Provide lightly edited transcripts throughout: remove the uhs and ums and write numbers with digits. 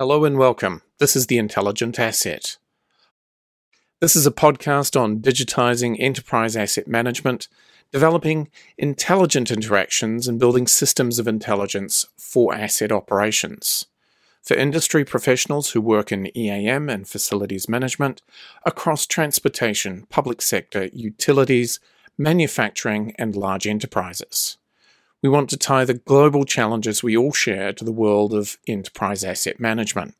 Hello and welcome. This is The Intelligent Asset. This is a podcast on digitizing enterprise asset management, developing intelligent interactions and building systems of intelligence for asset operations. For industry professionals who work in EAM and facilities management, across transportation, public sector, utilities, manufacturing and large enterprises. We want to tie the global challenges we all share to the world of enterprise asset management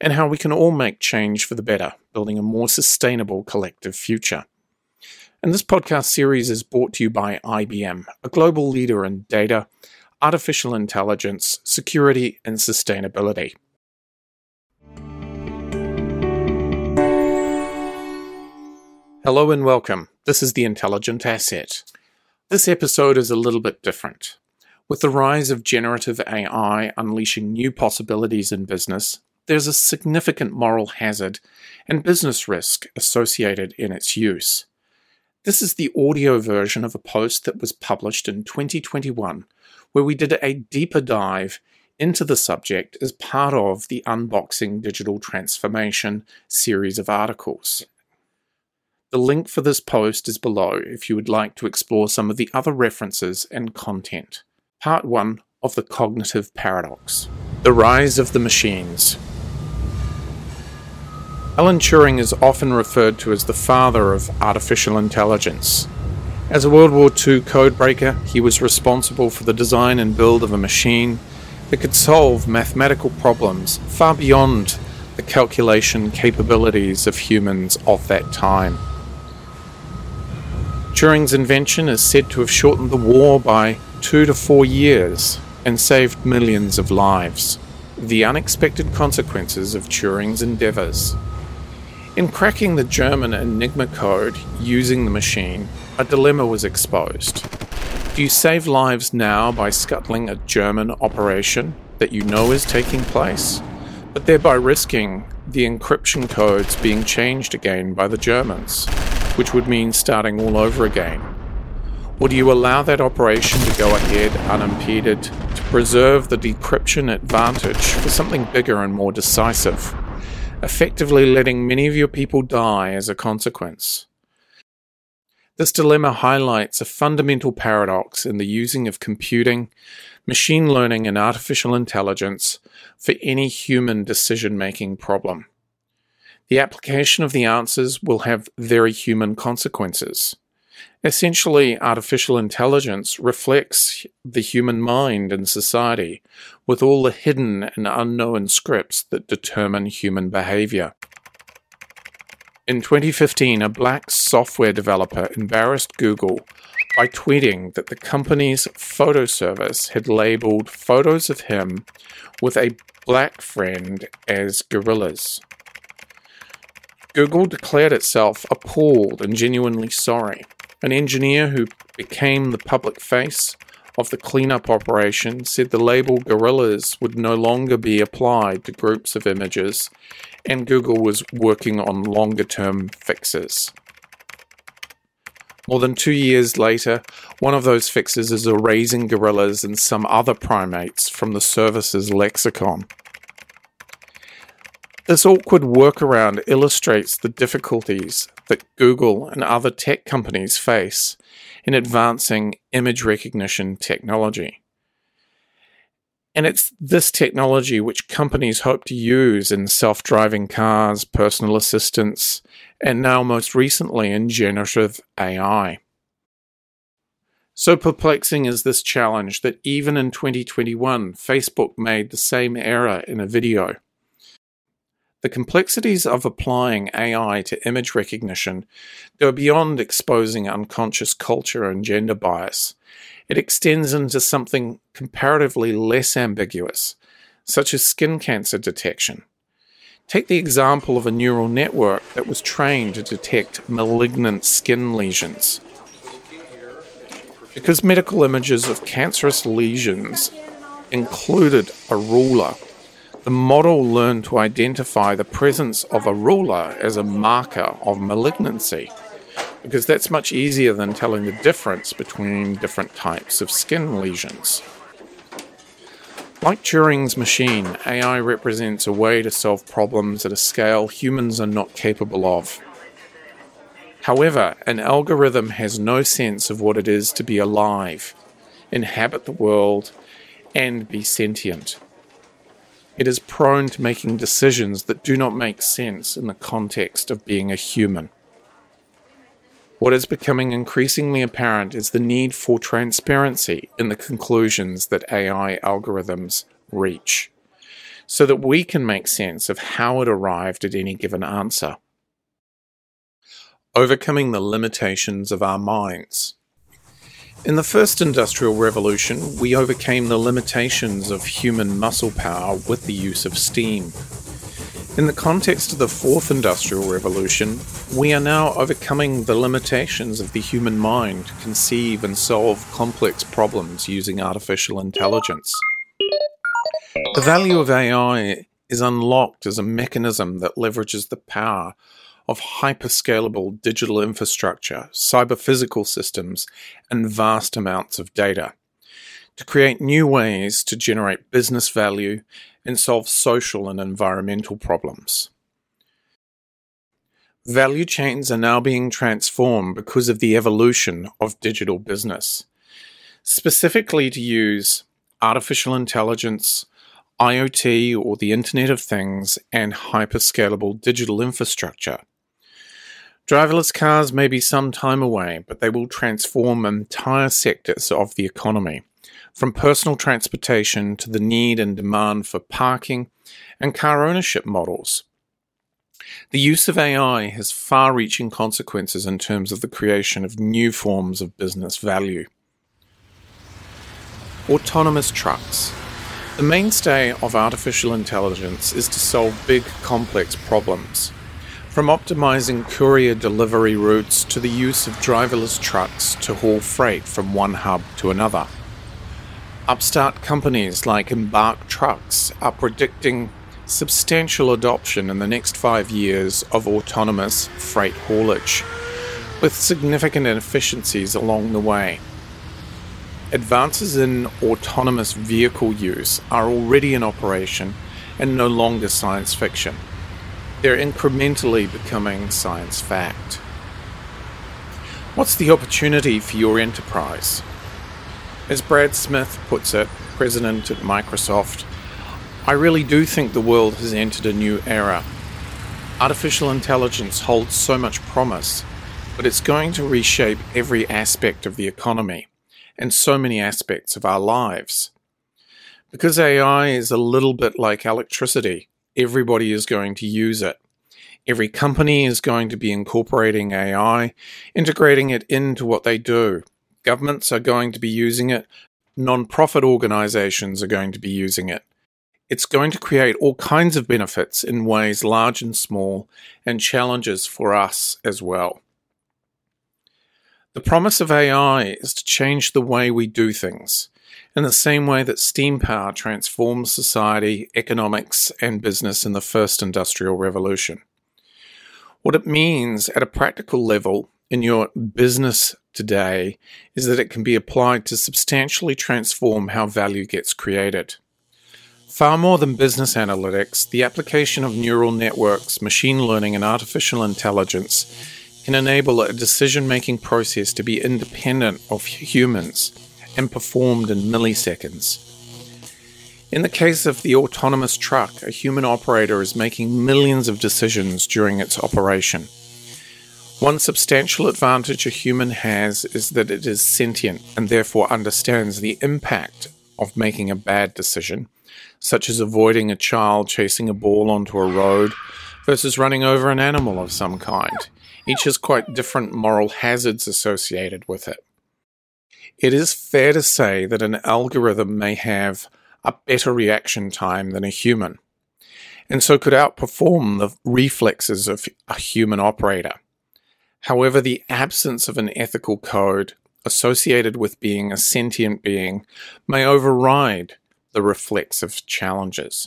and how we can all make change for the better, building a more sustainable collective future. And this podcast series is brought to you by IBM, a global leader in data, artificial intelligence, security, and sustainability. Hello and welcome. This is The Intelligent Asset. This episode is a little bit different. With the rise of generative AI unleashing new possibilities in business, there's a significant moral hazard and business risk associated in its use. This is the audio version of a post that was published in 2021, where we did a deeper dive into the subject as part of the Unboxing Digital Transformation series of articles. The link for this post is below if you would like to explore some of the other references and content. Part 1 of the Cognitive Paradox. The Rise of the Machines. Alan Turing is often referred to as the father of artificial intelligence. As a World War II codebreaker, he was responsible for the design and build of a machine that could solve mathematical problems far beyond the calculation capabilities of humans of that time. Turing's invention is said to have shortened the war by 2 to 4 years and saved millions of lives. The unexpected consequences of Turing's endeavours. In cracking the German Enigma code using the machine, a dilemma was exposed. Do you save lives now by scuttling a German operation that you know is taking place, but thereby risking the encryption codes being changed again by the Germans, which would mean starting all over again? Or do you allow that operation to go ahead unimpeded to preserve the decryption advantage for something bigger and more decisive, effectively letting many of your people die as a consequence? This dilemma highlights a fundamental paradox in the using of computing, machine learning and artificial intelligence for any human decision-making problem. The application of the answers will have very human consequences. Essentially, artificial intelligence reflects the human mind and society, with all the hidden and unknown scripts that determine human behavior. In 2015, a black software developer embarrassed Google by tweeting that the company's photo service had labeled photos of him with a black friend as gorillas. Google declared itself appalled and genuinely sorry. An engineer who became the public face of the cleanup operation said the label gorillas would no longer be applied to groups of images, and Google was working on longer-term fixes. More than 2 years later, one of those fixes is erasing gorillas and some other primates from the service's lexicon. This awkward workaround illustrates the difficulties that Google and other tech companies face in advancing image recognition technology. And it's this technology which companies hope to use in self-driving cars, personal assistants, and now most recently in generative AI. So perplexing is this challenge that even in 2021, Facebook made the same error in a video. The complexities of applying AI to image recognition go beyond exposing unconscious culture and gender bias. It extends into something comparatively less ambiguous, such as skin cancer detection. Take the example of a neural network that was trained to detect malignant skin lesions. Because medical images of cancerous lesions included a ruler, the model learned to identify the presence of a ruler as a marker of malignancy, because that's much easier than telling the difference between different types of skin lesions. Like Turing's machine, AI represents a way to solve problems at a scale humans are not capable of. However, an algorithm has no sense of what it is to be alive, inhabit the world, and be sentient. It is prone to making decisions that do not make sense in the context of being a human. What is becoming increasingly apparent is the need for transparency in the conclusions that AI algorithms reach, so that we can make sense of how it arrived at any given answer. Overcoming the limitations of our minds. In the first Industrial Revolution, we overcame the limitations of human muscle power with the use of steam. In the context of the fourth Industrial Revolution, we are now overcoming the limitations of the human mind to conceive and solve complex problems using artificial intelligence. The value of AI is unlocked as a mechanism that leverages the power of hyperscalable digital infrastructure, cyber-physical systems, and vast amounts of data to create new ways to generate business value and solve social and environmental problems. Value chains are now being transformed because of the evolution of digital business, specifically to use artificial intelligence, IoT or the Internet of Things, and hyperscalable digital infrastructure. Driverless cars may be some time away, but they will transform entire sectors of the economy, from personal transportation to the need and demand for parking and car ownership models. The use of AI has far-reaching consequences in terms of the creation of new forms of business value. Autonomous trucks. The mainstay of artificial intelligence is to solve big, complex problems, from optimizing courier delivery routes to the use of driverless trucks to haul freight from one hub to another. Upstart companies like Embark Trucks are predicting substantial adoption in the next 5 years of autonomous freight haulage, with significant efficiencies along the way. Advances in autonomous vehicle use are already in operation and no longer science fiction. They're incrementally becoming science fact. What's the opportunity for your enterprise? As Brad Smith puts it, president at Microsoft, "I really do think the world has entered a new era. Artificial intelligence holds so much promise, but it's going to reshape every aspect of the economy and so many aspects of our lives. Because AI is a little bit like electricity, everybody is going to use it. Every company is going to be incorporating AI, integrating it into what they do. Governments are going to be using it. Non-profit organizations are going to be using it. It's going to create all kinds of benefits in ways large and small, and challenges for us as well." The promise of AI is to change the way we do things, in the same way that steam power transformed society, economics, and business in the first Industrial Revolution. What it means at a practical level in your business today is that it can be applied to substantially transform how value gets created. Far more than business analytics, the application of neural networks, machine learning, and artificial intelligence can enable a decision-making process to be independent of humans and performed in milliseconds. In the case of the autonomous truck, a human operator is making millions of decisions during its operation. One substantial advantage a human has is that it is sentient and therefore understands the impact of making a bad decision, such as avoiding a child chasing a ball onto a road versus running over an animal of some kind. Each has quite different moral hazards associated with it. It is fair to say that an algorithm may have a better reaction time than a human, and so could outperform the reflexes of a human operator. However, the absence of an ethical code associated with being a sentient being may override the reflexive challenges.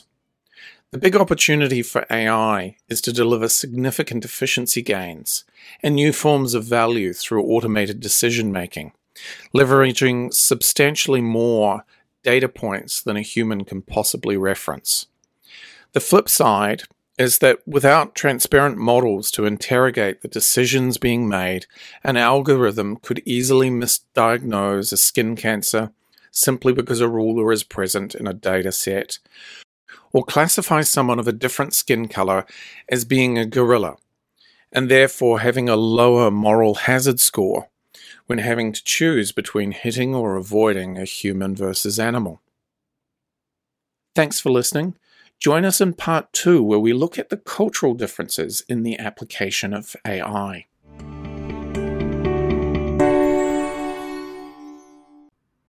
The big opportunity for AI is to deliver significant efficiency gains and new forms of value through automated decision-making, leveraging substantially more data points than a human can possibly reference. The flip side is that without transparent models to interrogate the decisions being made, an algorithm could easily misdiagnose a skin cancer simply because a ruler is present in a data set, or classify someone of a different skin color as being a gorilla, and therefore having a lower moral hazard score when having to choose between hitting or avoiding a human versus animal. Thanks for listening. Join us in part 2, where we look at the cultural differences in the application of AI.